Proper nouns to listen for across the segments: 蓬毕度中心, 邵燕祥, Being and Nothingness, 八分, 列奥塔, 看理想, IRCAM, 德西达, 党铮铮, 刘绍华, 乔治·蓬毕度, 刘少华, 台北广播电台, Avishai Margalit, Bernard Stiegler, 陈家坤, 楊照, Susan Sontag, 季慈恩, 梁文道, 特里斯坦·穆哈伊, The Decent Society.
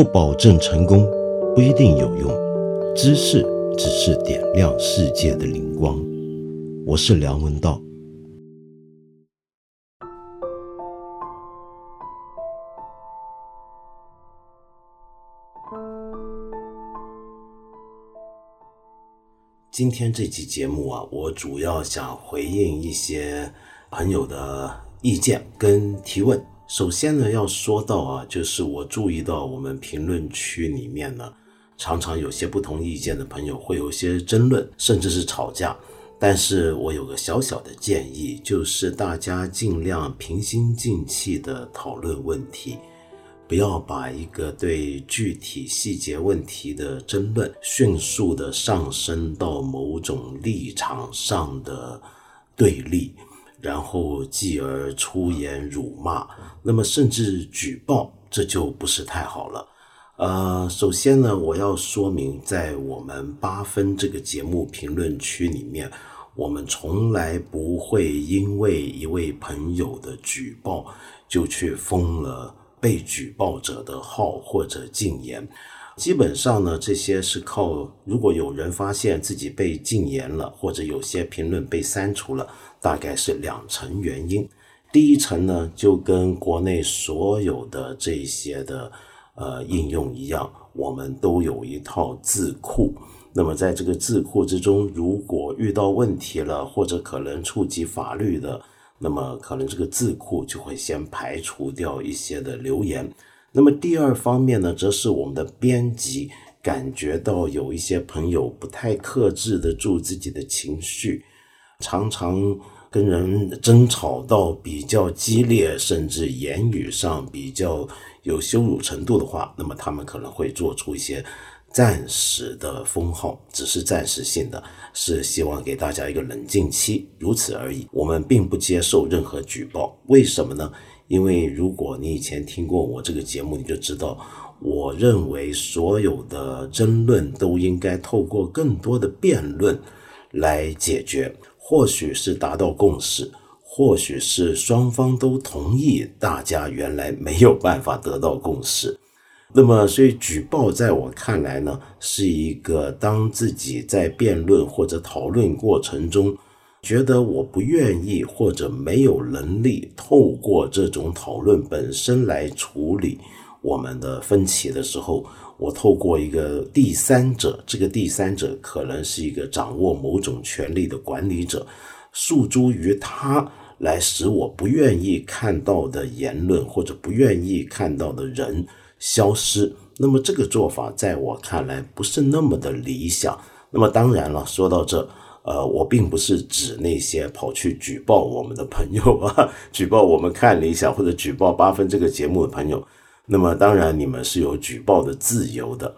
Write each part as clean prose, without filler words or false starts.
不保证成功，不一定有用。知识只是点亮世界的灵光。我是梁文道。今天这期节目啊，我主要想回应一些朋友的意见跟提问。首先呢，要说到啊，就是我注意到我们评论区里面呢，常常有些不同意见的朋友会有些争论，甚至是吵架。但是我有个小小的建议，就是大家尽量平心静气的讨论问题，不要把一个对具体细节问题的争论迅速的上升到某种立场上的对立，然后继而出言辱骂，那么甚至举报，这就不是太好了。首先呢，我要说明，在我们八分这个节目评论区里面，我们从来不会因为一位朋友的举报就去封了被举报者的号或者禁言。基本上呢，这些是靠如果有人发现自己被禁言了，或者有些评论被删除了，大概是2层原因。第一层呢，就跟国内所有的这些的应用一样，我们都有一套字库。那么在这个字库之中，如果遇到问题了，或者可能触及法律的，那么可能这个字库就会先排除掉一些的留言。那么第二方面呢，则是我们的编辑感觉到有一些朋友不太克制得住自己的情绪，常常跟人争吵到比较激烈，甚至言语上比较有羞辱程度的话，那么他们可能会做出一些暂时的封号，只是暂时性的，是希望给大家一个冷静期，如此而已。我们并不接受任何举报，为什么呢？因为如果你以前听过我这个节目，你就知道，我认为所有的争论都应该透过更多的辩论来解决，或许是达到共识，或许是双方都同意，大家原来没有办法得到共识。那么所以举报在我看来呢，是一个当自己在辩论或者讨论过程中觉得我不愿意或者没有能力透过这种讨论本身来处理我们的分歧的时候，我透过一个第三者，这个第三者可能是一个掌握某种权力的管理者，诉诸于他来使我不愿意看到的言论或者不愿意看到的人消失。那么这个做法在我看来不是那么的理想。那么当然了，说到这我并不是指那些跑去举报我们的朋友啊，举报我们看理想或者举报八分这个节目的朋友。那么当然你们是有举报的自由的，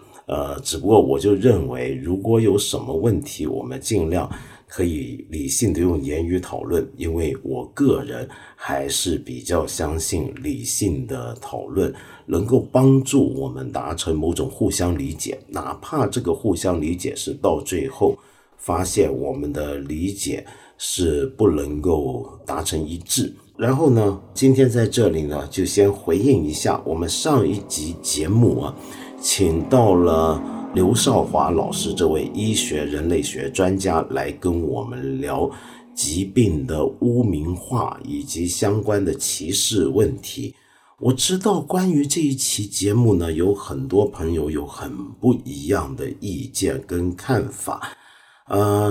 只不过我就认为，如果有什么问题，我们尽量可以理性的用言语讨论，因为我个人还是比较相信理性的讨论能够帮助我们达成某种互相理解，哪怕这个互相理解是到最后发现我们的理解是不能够达成一致。然后呢，今天在这里呢，就先回应一下我们上一集节目啊，请到了刘少华老师这位医学人类学专家来跟我们聊疾病的污名化以及相关的歧视问题。我知道关于这一期节目呢，有很多朋友有很不一样的意见跟看法。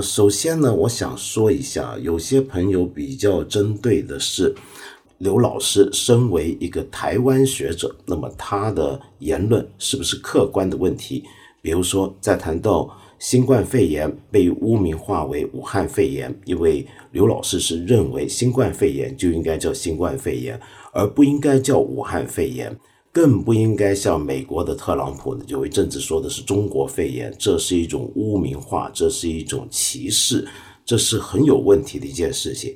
首先呢，我想说一下，有些朋友比较针对的是刘老师身为一个台湾学者，那么他的言论是不是客观的问题。比如说在谈到新冠肺炎被污名化为武汉肺炎，因为刘老师是认为新冠肺炎就应该叫新冠肺炎，而不应该叫武汉肺炎，更不应该像美国的特朗普有一阵子说的是中国肺炎，这是一种污名化，这是一种歧视，这是很有问题的一件事情。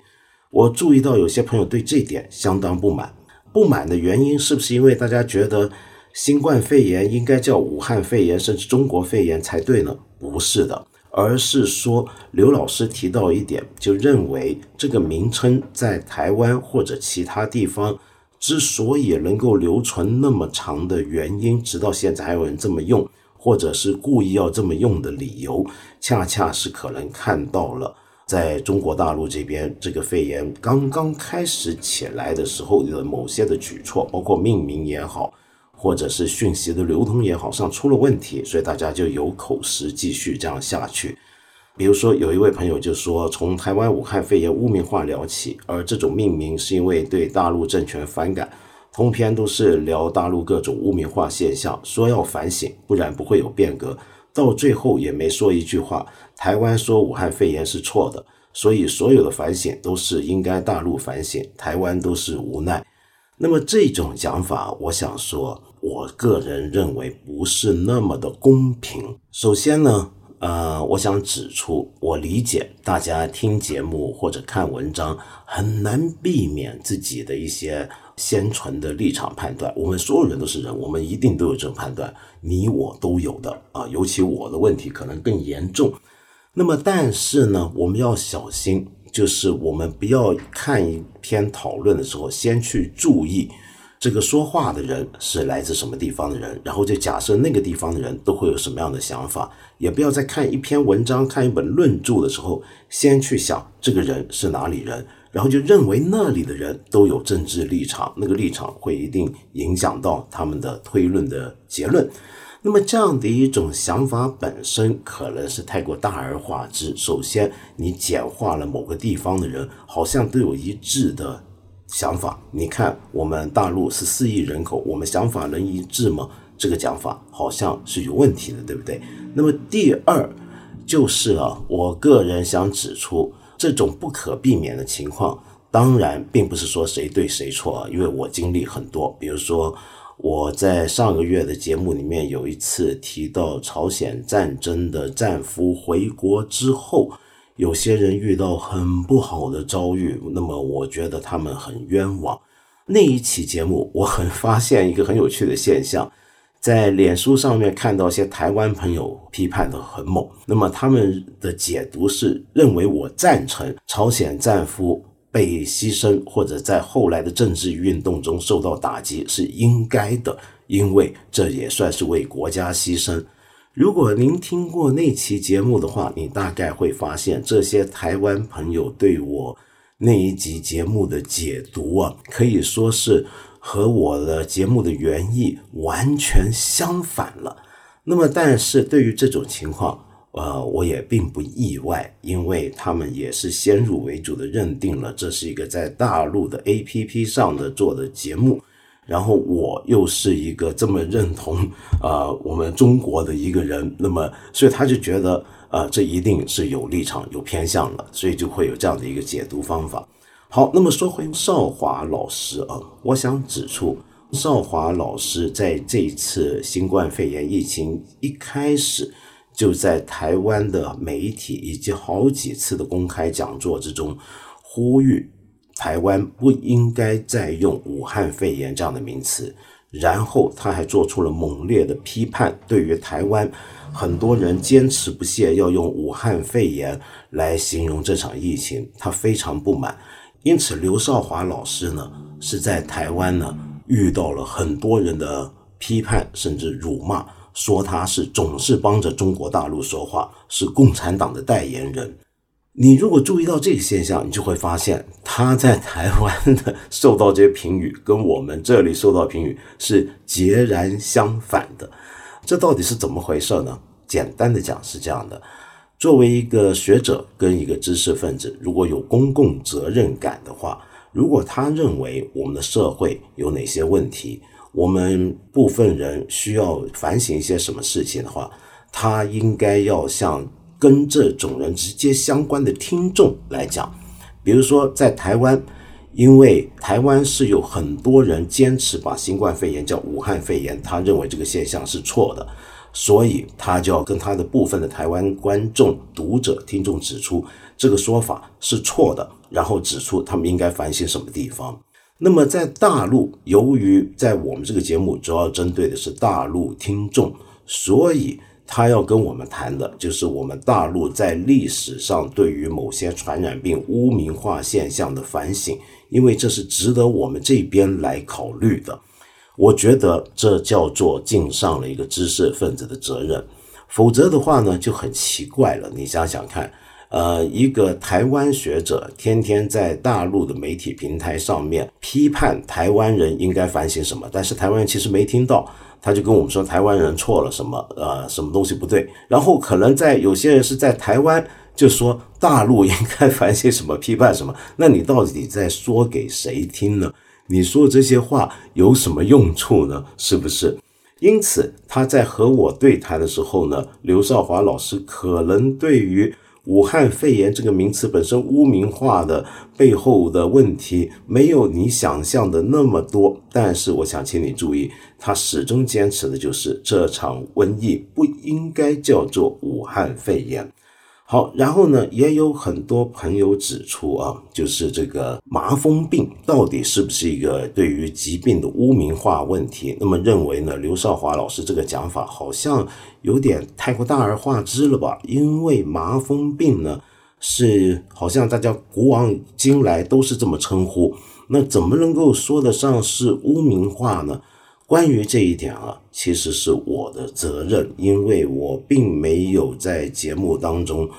我注意到有些朋友对这点相当不满，不满的原因是不是因为大家觉得新冠肺炎应该叫武汉肺炎甚至中国肺炎才对呢？不是的，而是说刘老师提到一点，就认为这个名称在台湾或者其他地方之所以能够流传那么长的原因，直到现在还有人这么用，或者是故意要这么用的理由，恰恰是可能看到了在中国大陆这边这个肺炎刚刚开始起来的时候的某些的举措，包括命名也好，或者是讯息的流通也好上出了问题，所以大家就有口实继续这样下去。比如说有一位朋友就说，从台湾武汉肺炎污名化聊起，而这种命名是因为对大陆政权反感，通篇都是聊大陆各种污名化现象，说要反省，不然不会有变革，到最后也没说一句话，台湾说武汉肺炎是错的，所以所有的反省都是应该大陆反省，台湾都是无奈。那么这种讲法，我想说我个人认为不是那么的公平。首先呢，我想指出，我理解大家听节目或者看文章很难避免自己的一些先存的立场判断，我们所有人都是人，我们一定都有这种判断，你我都有的啊，尤其我的问题可能更严重。那么但是呢，我们要小心，就是我们不要看一篇讨论的时候先去注意这个说话的人是来自什么地方的人，然后就假设那个地方的人都会有什么样的想法，也不要在看一篇文章看一本论著的时候先去想这个人是哪里人，然后就认为那里的人都有政治立场，那个立场会一定影响到他们的推论的结论。那么这样的一种想法本身可能是太过大而化之，首先你简化了某个地方的人好像都有一致的想法，你看我们大陆14亿人口，我们想法能一致吗？这个讲法好像是有问题的，对不对？那么第二就是我个人想指出，这种不可避免的情况当然并不是说谁对谁错因为我经历很多，比如说我在上个月的节目里面有一次提到朝鲜战争的战俘回国之后，有些人遇到很不好的遭遇，那么我觉得他们很冤枉。那一期节目我很发现一个很有趣的现象，在脸书上面看到一些台湾朋友批判的很猛，那么他们的解读是认为我赞成朝鲜战俘被牺牲或者在后来的政治运动中受到打击是应该的，因为这也算是为国家牺牲。如果您听过那期节目的话，你大概会发现这些台湾朋友对我那一集节目的解读可以说是和我的节目的原意完全相反了。那么但是对于这种情况我也并不意外，因为他们也是先入为主的认定了这是一个在大陆的 APP 上的做的节目，然后我又是一个这么认同我们中国的一个人，那么所以他就觉得这一定是有立场有偏向了，所以就会有这样的一个解读方法。好，那么说回邵华老师我想指出邵华老师在这一次新冠肺炎疫情一开始就在台湾的媒体以及好几次的公开讲座之中呼吁台湾不应该再用武汉肺炎这样的名词，然后他还做出了猛烈的批判，对于台湾很多人坚持不懈要用武汉肺炎来形容这场疫情，他非常不满。因此刘少华老师呢是在台湾呢遇到了很多人的批判甚至辱骂，说他是总是帮着中国大陆说话，是共产党的代言人。你如果注意到这个现象，你就会发现他在台湾的受到这些评语跟我们这里受到评语是截然相反的。这到底是怎么回事呢？简单的讲是这样的，作为一个学者跟一个知识分子，如果有公共责任感的话，如果他认为我们的社会有哪些问题，我们部分人需要反省一些什么事情的话，他应该要向跟这种人直接相关的听众来讲。比如说在台湾，因为台湾是有很多人坚持把新冠肺炎叫武汉肺炎，他认为这个现象是错的，所以他就要跟他的部分的台湾观众读者听众指出这个说法是错的，然后指出他们应该反省什么地方。那么在大陆，由于在我们这个节目主要针对的是大陆听众，所以他要跟我们谈的就是我们大陆在历史上对于某些传染病污名化现象的反省，因为这是值得我们这边来考虑的。我觉得这叫做尽上了一个知识分子的责任，否则的话呢就很奇怪了。你想想看，一个台湾学者天天在大陆的媒体平台上面批判台湾人应该反省什么，但是台湾人其实没听到，他就跟我们说台湾人错了什么，什么东西不对，然后可能在有些人是在台湾就说大陆应该反省什么批判什么，那你到底在说给谁听呢？你说这些话有什么用处呢？是不是？因此他在和我对谈的时候呢，刘绍华老师可能对于武汉肺炎这个名词本身污名化的背后的问题没有你想象的那么多，但是我想请你注意，他始终坚持的就是这场瘟疫不应该叫做武汉肺炎。好，然后呢，也有很多朋友指出啊，就是这个麻风病到底是不是一个对于疾病的污名化问题，那么认为呢，刘绍华老师这个讲法好像有点太过大而化之了吧，因为麻风病呢是好像大家古往今来都是这么称呼，那怎么能够说得上是污名化呢？关于这一点啊，其实是我的责任，因为我并没有在节目当中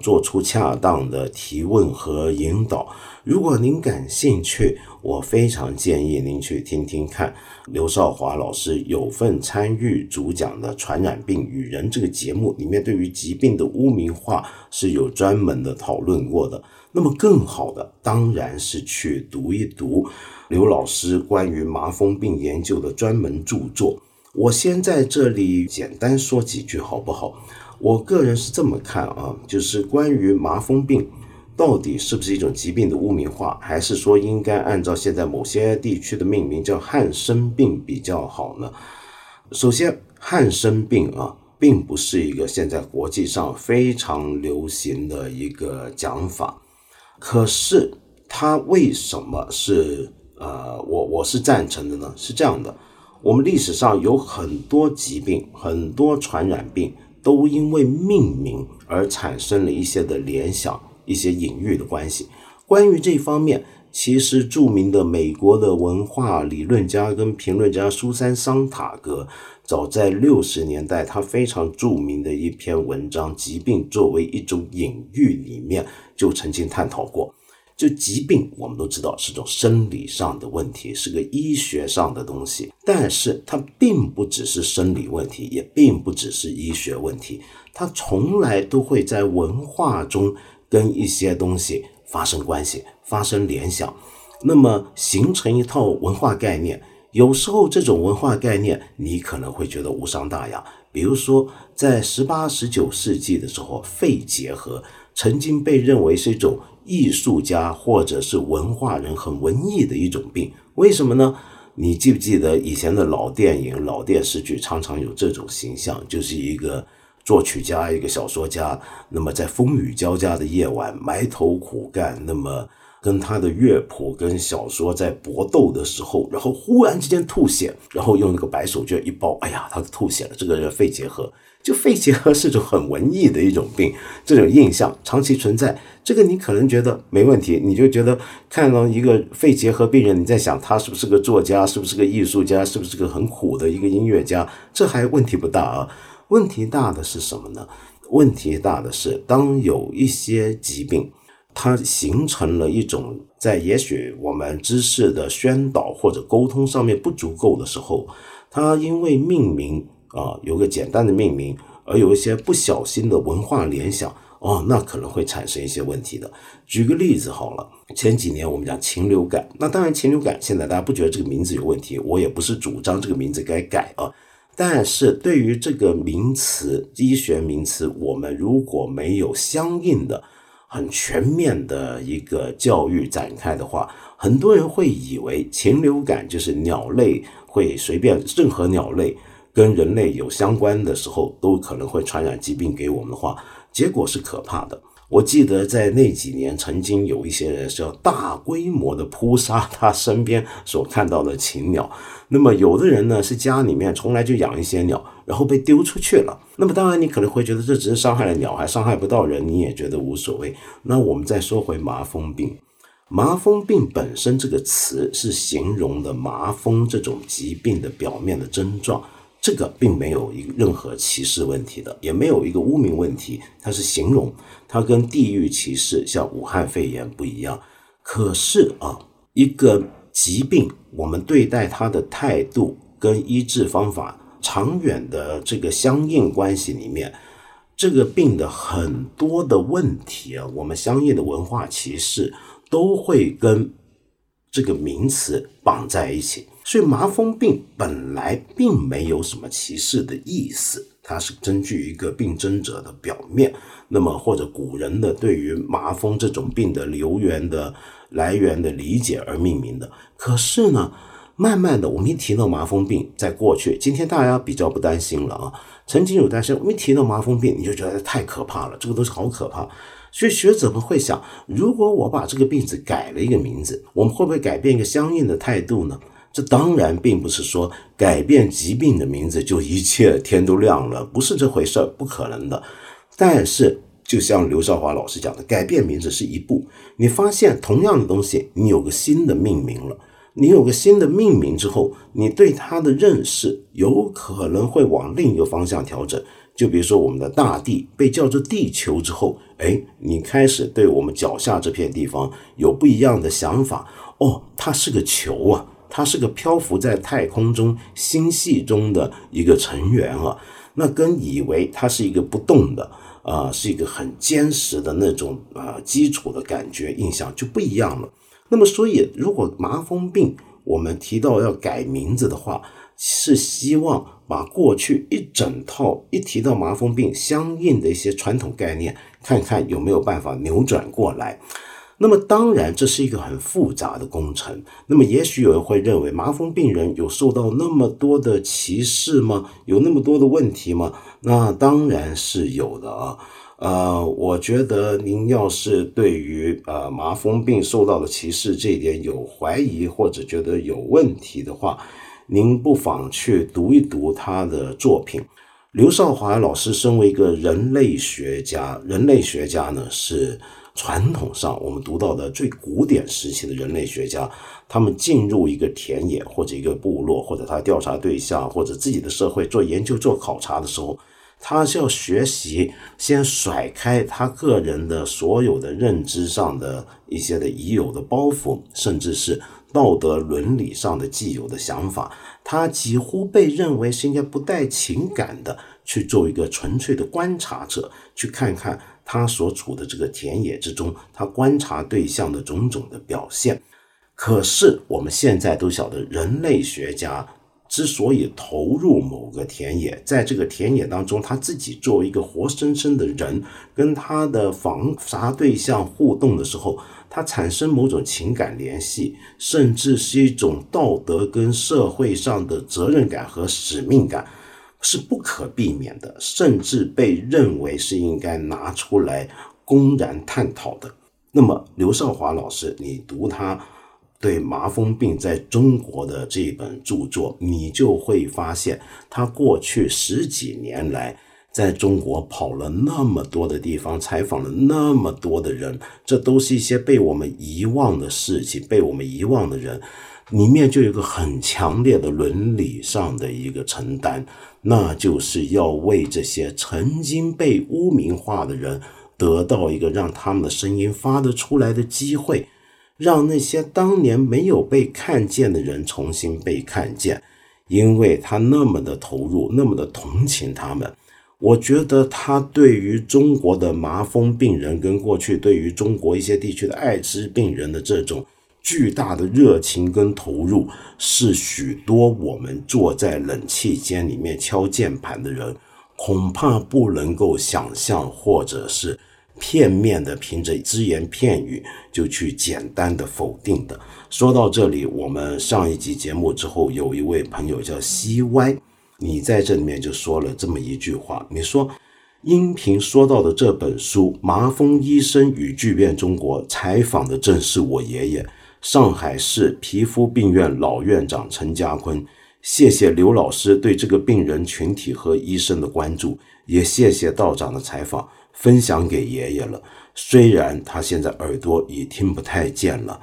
做出恰当的提问和引导。如果您感兴趣，我非常建议您去听听看刘绍华老师有份参与主讲的《传染病与人》这个节目里面，对于疾病的污名化是有专门的讨论过的。那么更好的当然是去读一读刘老师关于麻风病研究的专门著作。我先在这里简单说几句好不好？我个人是这么看啊，就是关于麻风病到底是不是一种疾病的污名化，还是说应该按照现在某些地区的命名叫汉生病比较好呢？首先，汉生病啊并不是一个现在国际上非常流行的一个讲法，可是它为什么是我是赞成的呢？是这样的，我们历史上有很多疾病，很多传染病都因为命名而产生了一些的联想，一些隐喻的关系。关于这方面，其实著名的美国的文化理论家跟评论家苏珊·桑塔格早在60年代他非常著名的一篇文章《疾病作为一种隐喻》里面就曾经探讨过。就疾病我们都知道是种生理上的问题，是个医学上的东西，但是它并不只是生理问题，也并不只是医学问题，它从来都会在文化中跟一些东西发生关系，发生联想，那么形成一套文化概念。有时候这种文化概念你可能会觉得无伤大雅，比如说在18、19世纪的时候，肺结核曾经被认为是一种艺术家或者是文化人很文艺的一种病。为什么呢？你记不记得以前的老电影老电视剧常常有这种形象，就是一个作曲家一个小说家，那么在风雨交加的夜晚埋头苦干，那么跟他的乐谱跟小说在搏斗的时候，然后忽然之间吐血，然后用那个白手绢一包，哎呀他吐血了，这个人肺结核。就肺结核是种很文艺的一种病，这种印象长期存在，这个你可能觉得没问题，你就觉得看到一个肺结核病人，你在想他是不是个作家，是不是个艺术家，是不是个很苦的一个音乐家，这还问题不大啊。问题大的是什么呢？问题大的是当有一些疾病它形成了一种在也许我们知识的宣导或者沟通上面不足够的时候，它因为命名有个简单的命名而有一些不小心的文化联想，那可能会产生一些问题的。举个例子好了，前几年我们讲禽流感，那当然禽流感现在大家不觉得这个名字有问题，我也不是主张这个名字该改啊，但是对于这个名词医学名词，我们如果没有相应的很全面的一个教育展开的话，很多人会以为禽流感就是鸟类会随便任何鸟类跟人类有相关的时候都可能会传染疾病给我们的话，结果是可怕的。我记得在那几年曾经有一些人是要大规模的扑杀他身边所看到的禽鸟，那么有的人呢是家里面从来就养一些鸟，然后被丢出去了，那么当然你可能会觉得这只是伤害了鸟还伤害不到人，你也觉得无所谓。那我们再说回麻风病，麻风病本身这个词是形容了麻风这种疾病的表面的症状，这个并没有任何歧视问题的，也没有一个污名问题，它是形容，它跟地域歧视像武汉肺炎不一样。可是啊，一个疾病我们对待它的态度跟医治方法长远的这个相应关系里面，这个病的很多的问题啊，我们相应的文化歧视都会跟这个名词绑在一起，所以麻风病本来并没有什么歧视的意思，它是根据一个病征者的表面，那么或者古人的对于麻风这种病的流源的来源的理解而命名的。可是呢，慢慢的我们一提到麻风病，在过去，今天大家比较不担心了啊，曾经有担心，我们一提到麻风病你就觉得太可怕了，这个东西好可怕。所以学者们会想，如果我把这个病子改了一个名字，我们会不会改变一个相应的态度呢？这当然并不是说改变疾病的名字就一切天都亮了，不是这回事，不可能的。但是就像刘少华老师讲的，改变名字是一步，你发现同样的东西你有个新的命名了，你有个新的命名之后，你对它的认识有可能会往另一个方向调整。就比如说我们的大地被叫做地球之后，你开始对我们脚下这片地方有不一样的想法，它是个球啊，它是个漂浮在太空中星系中的一个成员啊，那跟以为它是一个不动的是一个很坚实的那种基础的感觉印象就不一样了。那么所以如果麻风病我们提到要改名字的话，是希望把过去一整套一提到麻风病相应的一些传统概念看看有没有办法扭转过来。那么当然这是一个很复杂的工程，那么也许有人会认为麻风病人有受到那么多的歧视吗？有那么多的问题吗？那当然是有的啊。我觉得您要是对于麻风病受到的歧视这一点有怀疑或者觉得有问题的话，您不妨去读一读他的作品。刘少华老师身为一个人类学家呢，是传统上我们读到的最古典时期的人类学家，他们进入一个田野或者一个部落或者他调查对象或者自己的社会做研究做考察的时候，他是要学习先甩开他个人的所有的认知上的一些的已有的包袱，甚至是道德伦理上的既有的想法，他几乎被认为是应该不带情感的去做一个纯粹的观察者，去看看他所处的这个田野之中他观察对象的种种的表现。可是我们现在都晓得，人类学家之所以投入某个田野，在这个田野当中他自己作为一个活生生的人跟他的访查对象互动的时候，他产生某种情感联系，甚至是一种道德跟社会上的责任感和使命感是不可避免的，甚至被认为是应该拿出来公然探讨的。那么刘少华老师，你读他对麻风病在中国的这本著作，你就会发现他过去10几年来在中国跑了那么多的地方，采访了那么多的人，这都是一些被我们遗忘的事情，被我们遗忘的人里面就有一个很强烈的伦理上的一个承担，那就是要为这些曾经被污名化的人得到一个让他们的声音发得出来的机会，让那些当年没有被看见的人重新被看见，因为他那么的投入，那么的同情他们。我觉得他对于中国的麻风病人跟过去对于中国一些地区的艾滋病人的这种巨大的热情跟投入，是许多我们坐在冷气间里面敲键盘的人恐怕不能够想象，或者是片面的凭着只言片语就去简单的否定的。说到这里，我们上一集节目之后有一位朋友叫 CY， 你在这里面就说了这么一句话，你说音频说到的这本书《麻风医生与巨变中国》采访的正是我爷爷，上海市皮肤病院老院长陈家坤，谢谢刘老师对这个病人群体和医生的关注，也谢谢道长的采访分享给爷爷了。虽然他现在耳朵也听不太见了，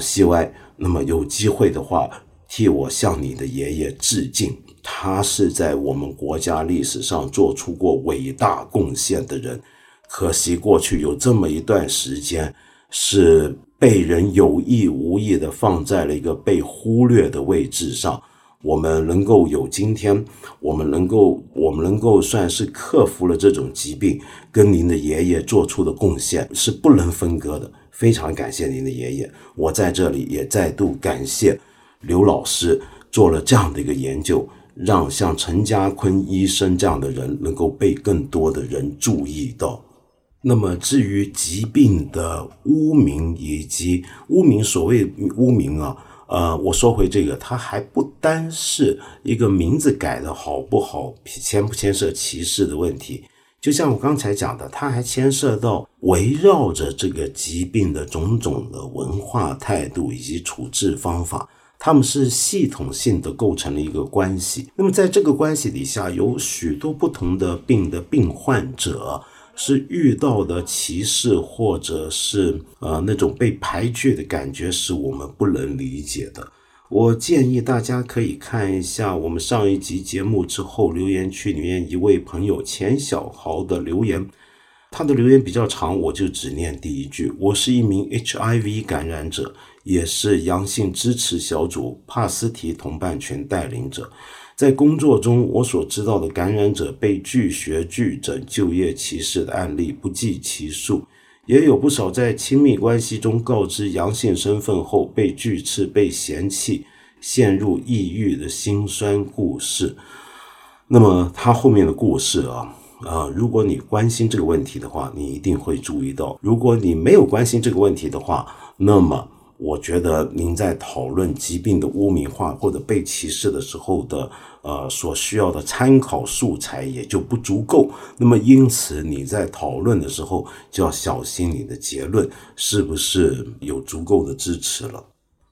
西歪，那么有机会的话，替我向你的爷爷致敬，他是在我们国家历史上做出过伟大贡献的人，可惜过去有这么一段时间是被人有意无意的放在了一个被忽略的位置上。我们能够有今天，我们能够算是克服了这种疾病，跟您的爷爷做出的贡献是不能分割的，非常感谢您的爷爷。我在这里也再度感谢刘老师做了这样的一个研究，让像陈家坤医生这样的人能够被更多的人注意到。那么至于疾病的污名，以及污名，所谓污名啊，我说回这个，它还不单是一个名字改的好不好，牵不牵涉歧视的问题，就像我刚才讲的，它还牵涉到围绕着这个疾病的种种的文化态度以及处置方法，他们是系统性的构成了一个关系。那么在这个关系底下，有许多不同的病的病患者是遇到的歧视，或者是那种被排拒的感觉，是我们不能理解的。我建议大家可以看一下我们上一集节目之后留言区里面一位朋友钱小豪的留言，他的留言比较长，我就只念第一句。我是一名 HIV 感染者，也是阳性支持小组帕斯提同伴群带领者。在工作中，我所知道的感染者被拒学、拒诊、就业歧视的案例不计其数，也有不少在亲密关系中告知阳性身份后被拒斥、被嫌弃、陷入抑郁的辛酸故事。那么他后面的故事如果你关心这个问题的话，你一定会注意到。如果你没有关心这个问题的话，那么我觉得您在讨论疾病的污名化或者被歧视的时候的所需要的参考素材也就不足够。那么因此你在讨论的时候就要小心你的结论是不是有足够的支持了。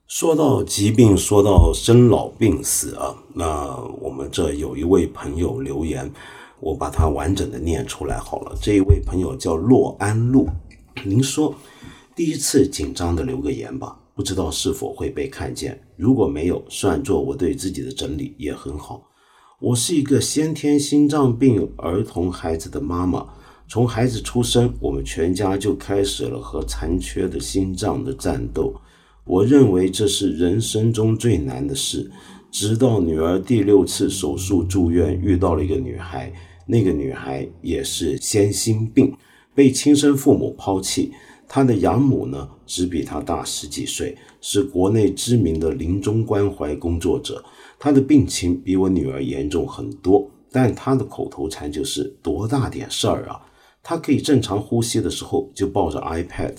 说到疾病，说到生老病死那我们这有一位朋友留言，我把它完整的念出来好了。这一位朋友叫洛安路，您说第一次紧张的留个言吧，不知道是否会被看见，如果没有，算作我对自己的整理也很好。我是一个先天心脏病儿童孩子的妈妈，从孩子出生，我们全家就开始了和残缺的心脏的战斗。我认为这是人生中最难的事，直到女儿第6次手术住院，遇到了一个女孩，那个女孩也是先心病，被亲生父母抛弃。他的养母呢，只比他大10几岁，是国内知名的临终关怀工作者。他的病情比我女儿严重很多，但他的口头禅就是多大点事儿啊。他可以正常呼吸的时候，就抱着 iPad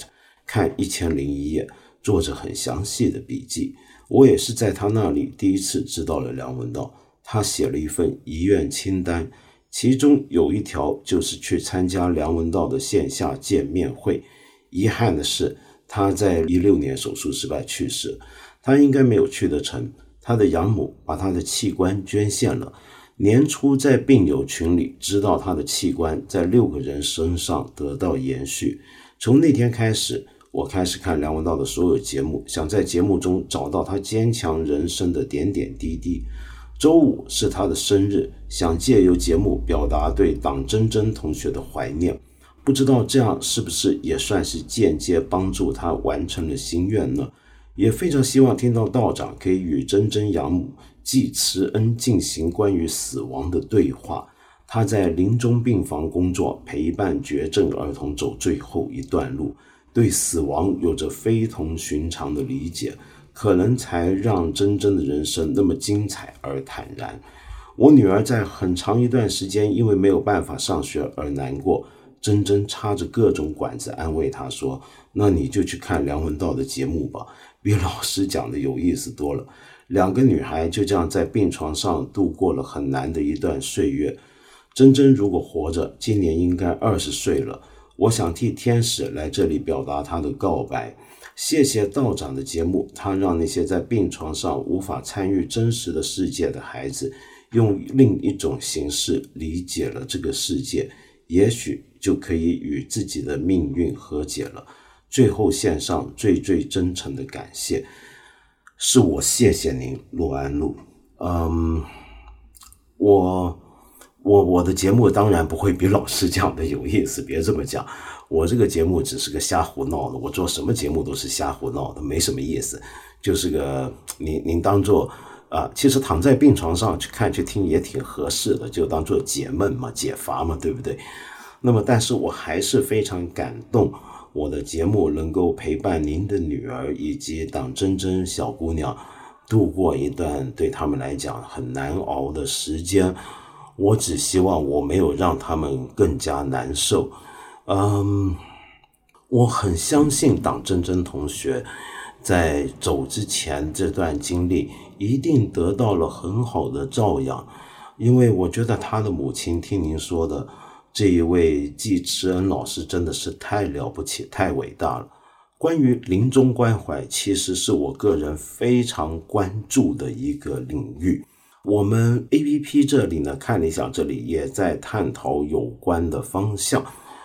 看1001夜，做着很详细的笔记。我也是在他那里第一次知道了梁文道，他写了一份遗愿清单，其中有一条就是去参加梁文道的线下见面会。遗憾的是，他在2016年手术失败去世，他应该没有去得成。他的养母把他的器官捐献了，年初在病友群里知道他的器官在6个人身上得到延续。从那天开始，我开始看梁文道的所有节目，想在节目中找到他坚强人生的点点滴滴。周五是他的生日，想借由节目表达对党铮铮同学的怀念。不知道这样是不是也算是间接帮助他完成了心愿呢？也非常希望听到道长可以与铮铮养母季慈恩进行关于死亡的对话。他在临终病房工作，陪伴绝症儿童走最后一段路，对死亡有着非同寻常的理解，可能才让铮铮的人生那么精彩而坦然。我女儿在很长一段时间因为没有办法上学而难过，铮铮插着各种管子安慰他说，那你就去看梁文道的节目吧，比老师讲的有意思多了。2个女孩就这样在病床上度过了很难的一段岁月。铮铮如果活着，今年应该20岁了。我想替天使来这里表达他的告白，谢谢道长的节目，他让那些在病床上无法参与真实的世界的孩子，用另一种形式理解了这个世界，也许就可以与自己的命运和解了。最后献上最真诚的感谢，是我谢谢您，陆安陆。我的节目当然不会比老师讲的有意思，别这么讲，我这个节目只是个瞎胡闹的，我做什么节目都是瞎胡闹的，没什么意思，就是个您当做其实躺在病床上去听也挺合适的，就当做解闷嘛，解乏嘛，对不对？那么但是我还是非常感动，我的节目能够陪伴您的女儿以及党珍珍小姑娘度过一段对他们来讲很难熬的时间，我只希望我没有让他们更加难受。我很相信党珍珍同学在走之前这段经历一定得到了很好的照养，因为我觉得他的母亲，听您说的这一位季迟恩老师真的是太了不起，太伟大了。关于临终关怀，其实是我个人非常关注的一个领域。我们 APP 这里呢，看了一下，这里也在探讨有关的方向，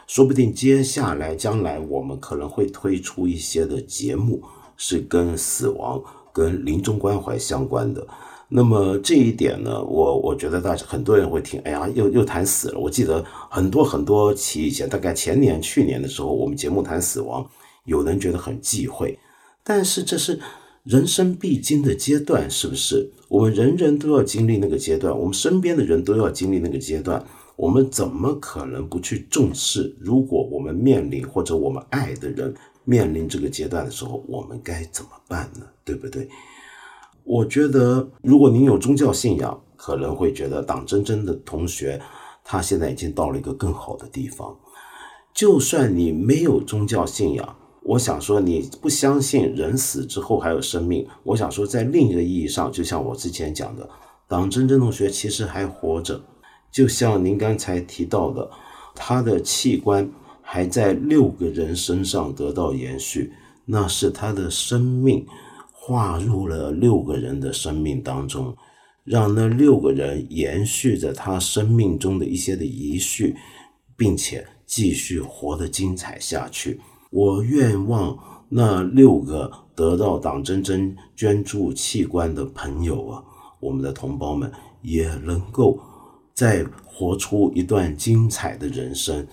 说不定接下来将来我们可能会推出一些的节目是跟死亡、跟临终关怀相关的。那么这一点呢，我觉得大家很多人会听，哎呀，又谈死了。我记得很多期以前，大概前年、去年的时候，我们节目谈死亡，有人觉得很忌讳，但是这是人生必经的阶段，是不是？我们人人都要经历那个阶段，我们身边的人都要经历那个阶段，我们怎么可能不去重视？如果我们面临或者我们爱的人面临这个阶段的时候，我们该怎么办呢？对不对？我觉得如果您有宗教信仰，可能会觉得党珍珍的同学他现在已经到了一个更好的地方。就算你没有宗教信仰，我想说你不相信人死之后还有生命，我想说在另一个意义上，就像我之前讲的，党珍珍同学其实还活着，就像您刚才提到的，他的器官还在6个人身上得到延续，那是他的生命划入了6个人的生命当中，让那6个人延续着他生命中的一些的遗绪，并且继续活得精彩下去。我愿望那6个得到党珍珍捐助器官的朋友啊，我们的同胞们也能够再活出一段精彩的人生。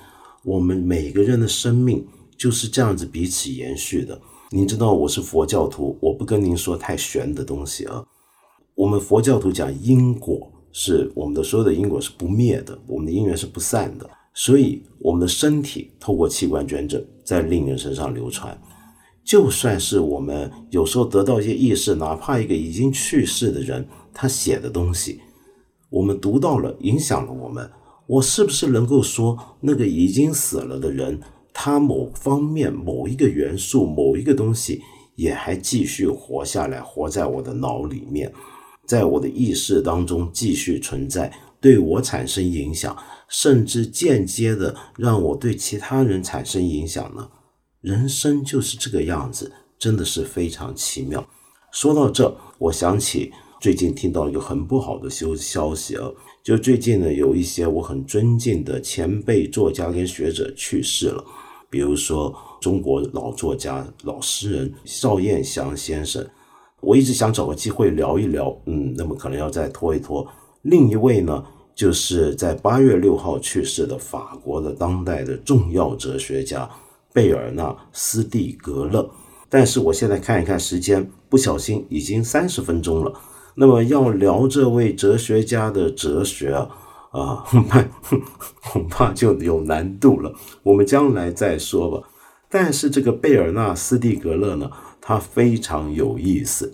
我们每个人的生命就是这样子彼此延续的。您知道我是佛教徒，我不跟您说太玄的东西啊。我们佛教徒讲因果，是我们的所有的因果是不灭的，我们的因缘是不散的，所以我们的身体透过器官捐赠在另一人身上流传。就算是我们有时候得到一些意识，哪怕一个已经去世的人他写的东西我们读到了，影响了我们，我是不是能够说那个已经死了的人，他某方面某一个元素某一个东西也还继续活下来，活在我的脑里面，在我的意识当中继续存在，对我产生影响，甚至间接的让我对其他人产生影响呢？人生就是这个样子，真的是非常奇妙。说到这，我想起最近听到一个很不好的消息啊，就最近呢有一些我很尊敬的前辈作家跟学者去世了，比如说中国老作家老诗人邵燕祥先生，我一直想找个机会聊一聊，那么可能要再拖一拖。另一位呢，就是在8月6号去世的法国的当代的重要哲学家贝尔纳斯蒂格勒，但是我现在看一看时间，不小心已经30分钟了。那么要聊这位哲学家的哲学恐怕就有难度了，我们将来再说吧。但是这个贝尔纳斯蒂格勒呢，他非常有意思，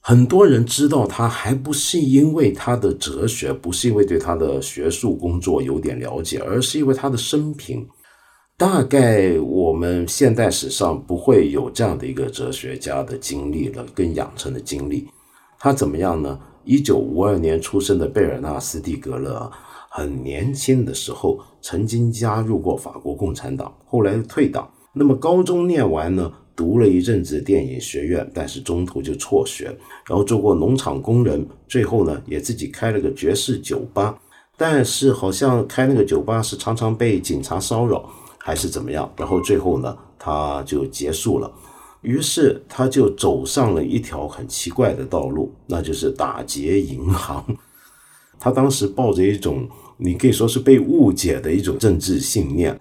很多人知道他还不是因为他的哲学，不是因为对他的学术工作有点了解，而是因为他的生平。大概我们现代史上不会有这样的一个哲学家的经历了，跟养成的经历。他怎么样呢？1952年出生的贝尔纳斯蒂格勒，很年轻的时候曾经加入过法国共产党，后来退党。那么高中念完呢，读了一阵子电影学院，但是中途就辍学，然后做过农场工人，最后呢也自己开了个爵士酒吧。但是好像开那个酒吧是常常被警察骚扰还是怎么样，然后最后呢他就结束了。于是他就走上了一条很奇怪的道路，那就是打劫银行。他当时抱着一种你可以说是被误解的一种政治信念，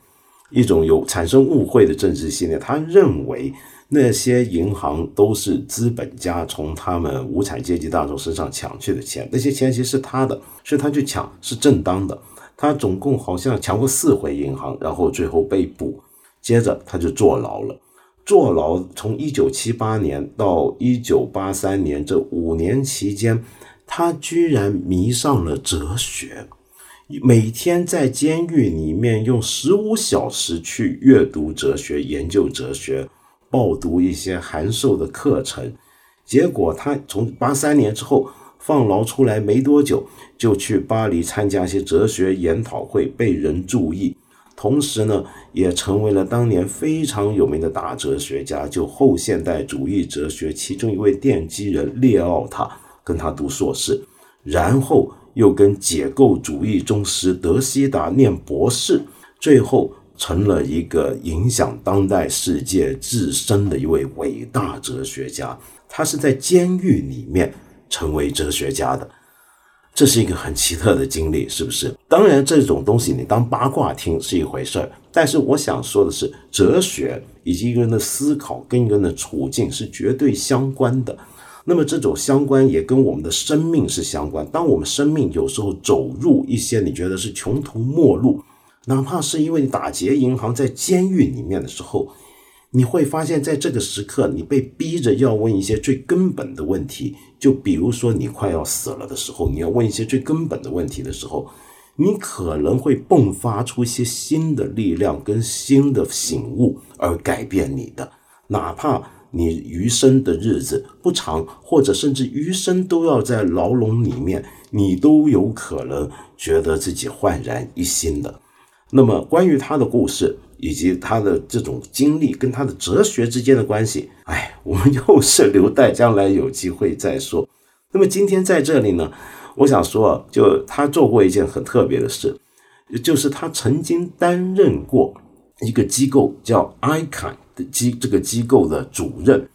一种有产生误会的政治信念。他认为那些银行都是资本家从他们无产阶级大众身上抢去的钱，那些钱其实是他的，所以他去抢是正当的。他总共好像抢过4回银行，然后最后被捕，接着他就坐牢了。坐牢从1978年到1983年这5年期间，他居然迷上了哲学，每天在监狱里面用15小时去阅读哲学、研究哲学，报读一些函授的课程。结果他从83年之后放牢出来没多久，就去巴黎参加一些哲学研讨会，被人注意，同时呢也成为了当年非常有名的大哲学家，就后现代主义哲学其中一位奠基人列奥塔，跟他读硕士，然后又跟解构主义宗师德西达念博士，最后成了一个影响当代世界至深的一位伟大哲学家。他是在监狱里面成为哲学家的，这是一个很奇特的经历，是不是？当然这种东西你当八卦听是一回事，但是我想说的是，哲学以及一个人的思考跟一个人的处境是绝对相关的。那么这种相关也跟我们的生命是相关，当我们生命有时候走入一些你觉得是穷途末路，哪怕是因为你打劫银行在监狱里面的时候，你会发现在这个时刻你被逼着要问一些最根本的问题。就比如说你快要死了的时候，你要问一些最根本的问题的时候，你可能会迸发出一些新的力量跟新的醒悟而改变你的，哪怕你余生的日子不长，或者甚至余生都要在牢笼里面，你都有可能觉得自己焕然一新的。那么关于他的故事以及他的这种经历跟他的哲学之间的关系，我们又是留待将来有机会再说。那么今天在这里呢，我想说就他做过一件很特别的事，就是他曾经担任过一个机构叫 IRCAM这个机构的主任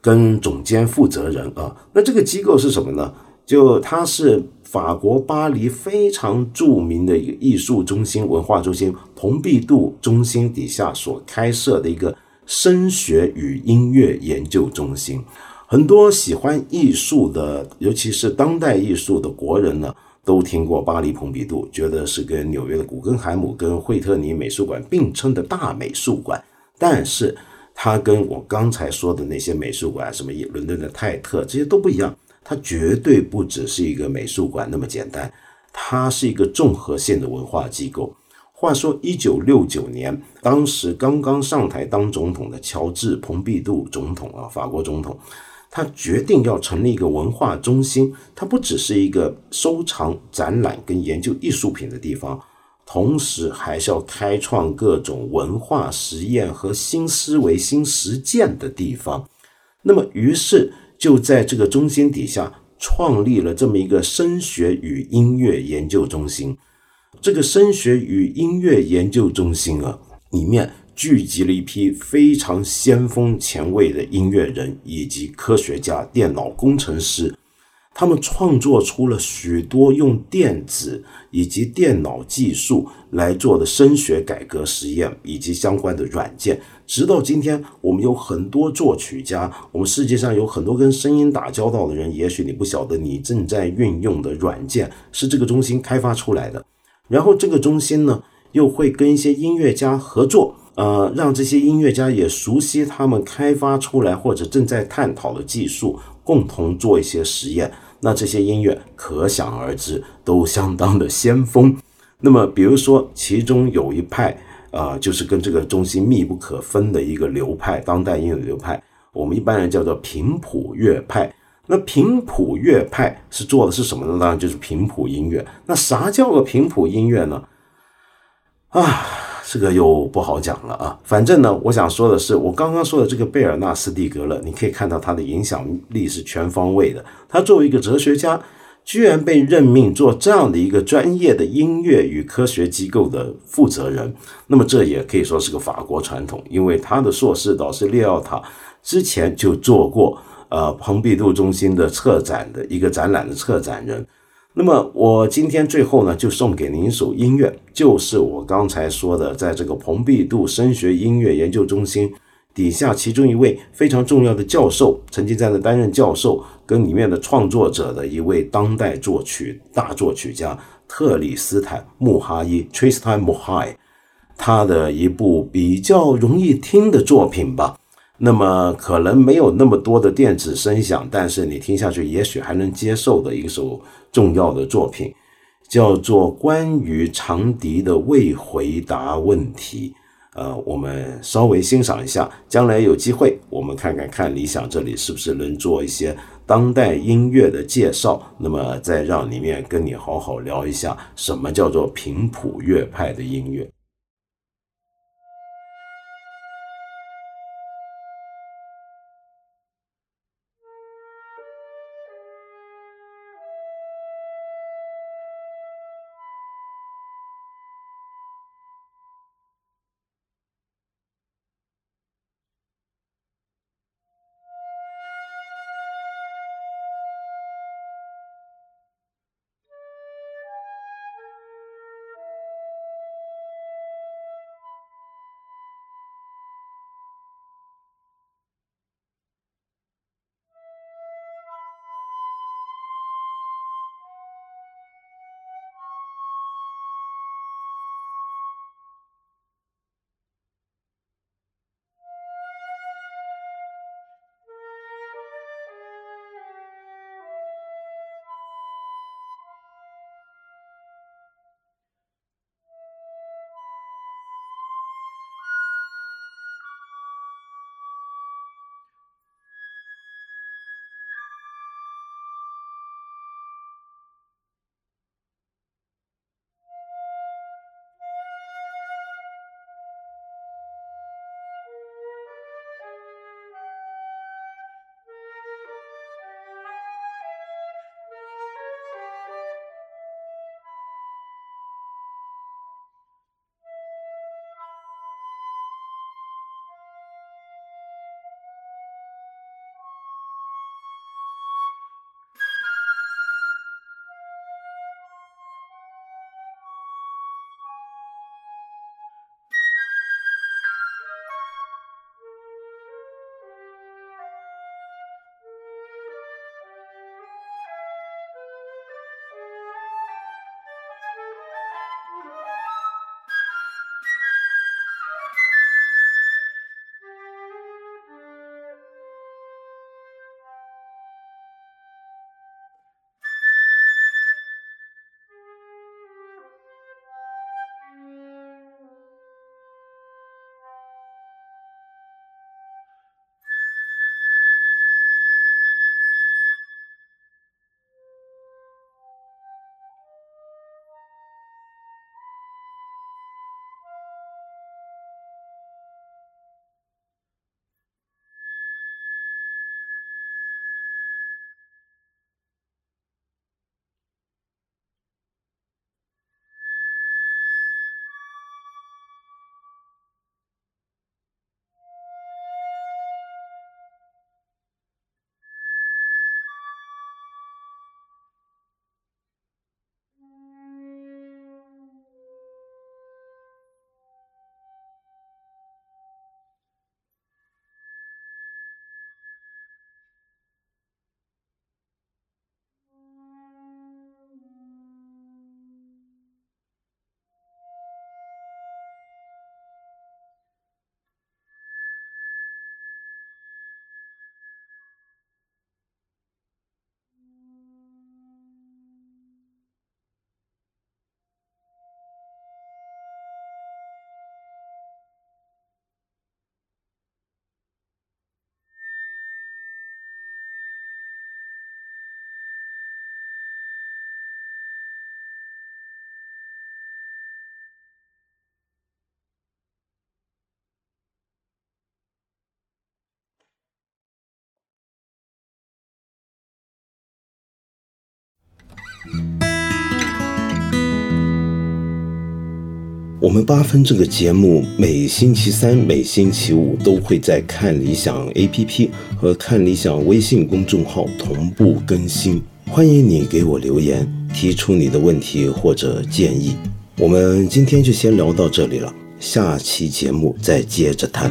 跟总监负责人啊。那这个机构是什么呢？就它是法国巴黎非常著名的一个艺术中心、文化中心蓬毕度中心底下所开设的一个声学与音乐研究中心。很多喜欢艺术的，尤其是当代艺术的国人呢，都听过巴黎蓬毕度，觉得是跟纽约的古根海姆跟惠特尼美术馆并称的大美术馆。但是它跟我刚才说的那些美术馆，什么伦敦的泰特，这些都不一样。它绝对不只是一个美术馆那么简单，它是一个综合性的文化机构。话说1969年，当时刚刚上台当总统的乔治·蓬毕度总统啊，法国总统，他决定要成立一个文化中心。它不只是一个收藏、展览跟研究艺术品的地方，同时还是要开创各种文化实验和新思维、新实践的地方。那么于是就在这个中心底下创立了这么一个声学与音乐研究中心。这个声学与音乐研究中心啊，里面聚集了一批非常先锋前卫的音乐人以及科学家、电脑工程师，他们创作出了许多用电子以及电脑技术来做的声学改革实验以及相关的软件。直到今天，我们有很多作曲家，我们世界上有很多跟声音打交道的人，也许你不晓得你正在运用的软件是这个中心开发出来的。然后这个中心呢，又会跟一些音乐家合作，让这些音乐家也熟悉他们开发出来或者正在探讨的技术，共同做一些实验。那这些音乐可想而知都相当的先锋。那么比如说其中有一派就是跟这个中心密不可分的一个流派，当代音乐流派，我们一般人叫做频谱乐派。那频谱乐派是做的是什么呢？当然就是频谱音乐。那啥叫个频谱音乐呢？这个又不好讲了啊。反正呢，我想说的是，我刚刚说的这个贝尔纳斯蒂格勒，你可以看到他的影响力是全方位的。他作为一个哲学家，居然被任命做这样的一个专业的音乐与科学机构的负责人。那么这也可以说是个法国传统，因为他的硕士导师列奥塔之前就做过蓬皮杜中心的策展的一个展览的策展人。那么我今天最后呢，就送给您一首音乐，就是我刚才说的，在这个蓬皮杜声学音乐研究中心底下其中一位非常重要的教授，曾经在那担任教授跟里面的创作者的一位当代作曲大作曲家特里斯坦·穆哈伊 Tristan Muhai， 他的一部比较容易听的作品吧。那么可能没有那么多的电子声响，但是你听下去也许还能接受的一首重要的作品，叫做关于长笛的未回答问题。我们稍微欣赏一下，将来有机会我们看理想这里是不是能做一些当代音乐的介绍，那么再让里面跟你好好聊一下什么叫做平埔乐派的音乐。我们八分这个节目每星期三、每星期五都会在看理想 APP 和看理想微信公众号同步更新，欢迎你给我留言，提出你的问题或者建议。我们今天就先聊到这里了，下期节目再接着谈。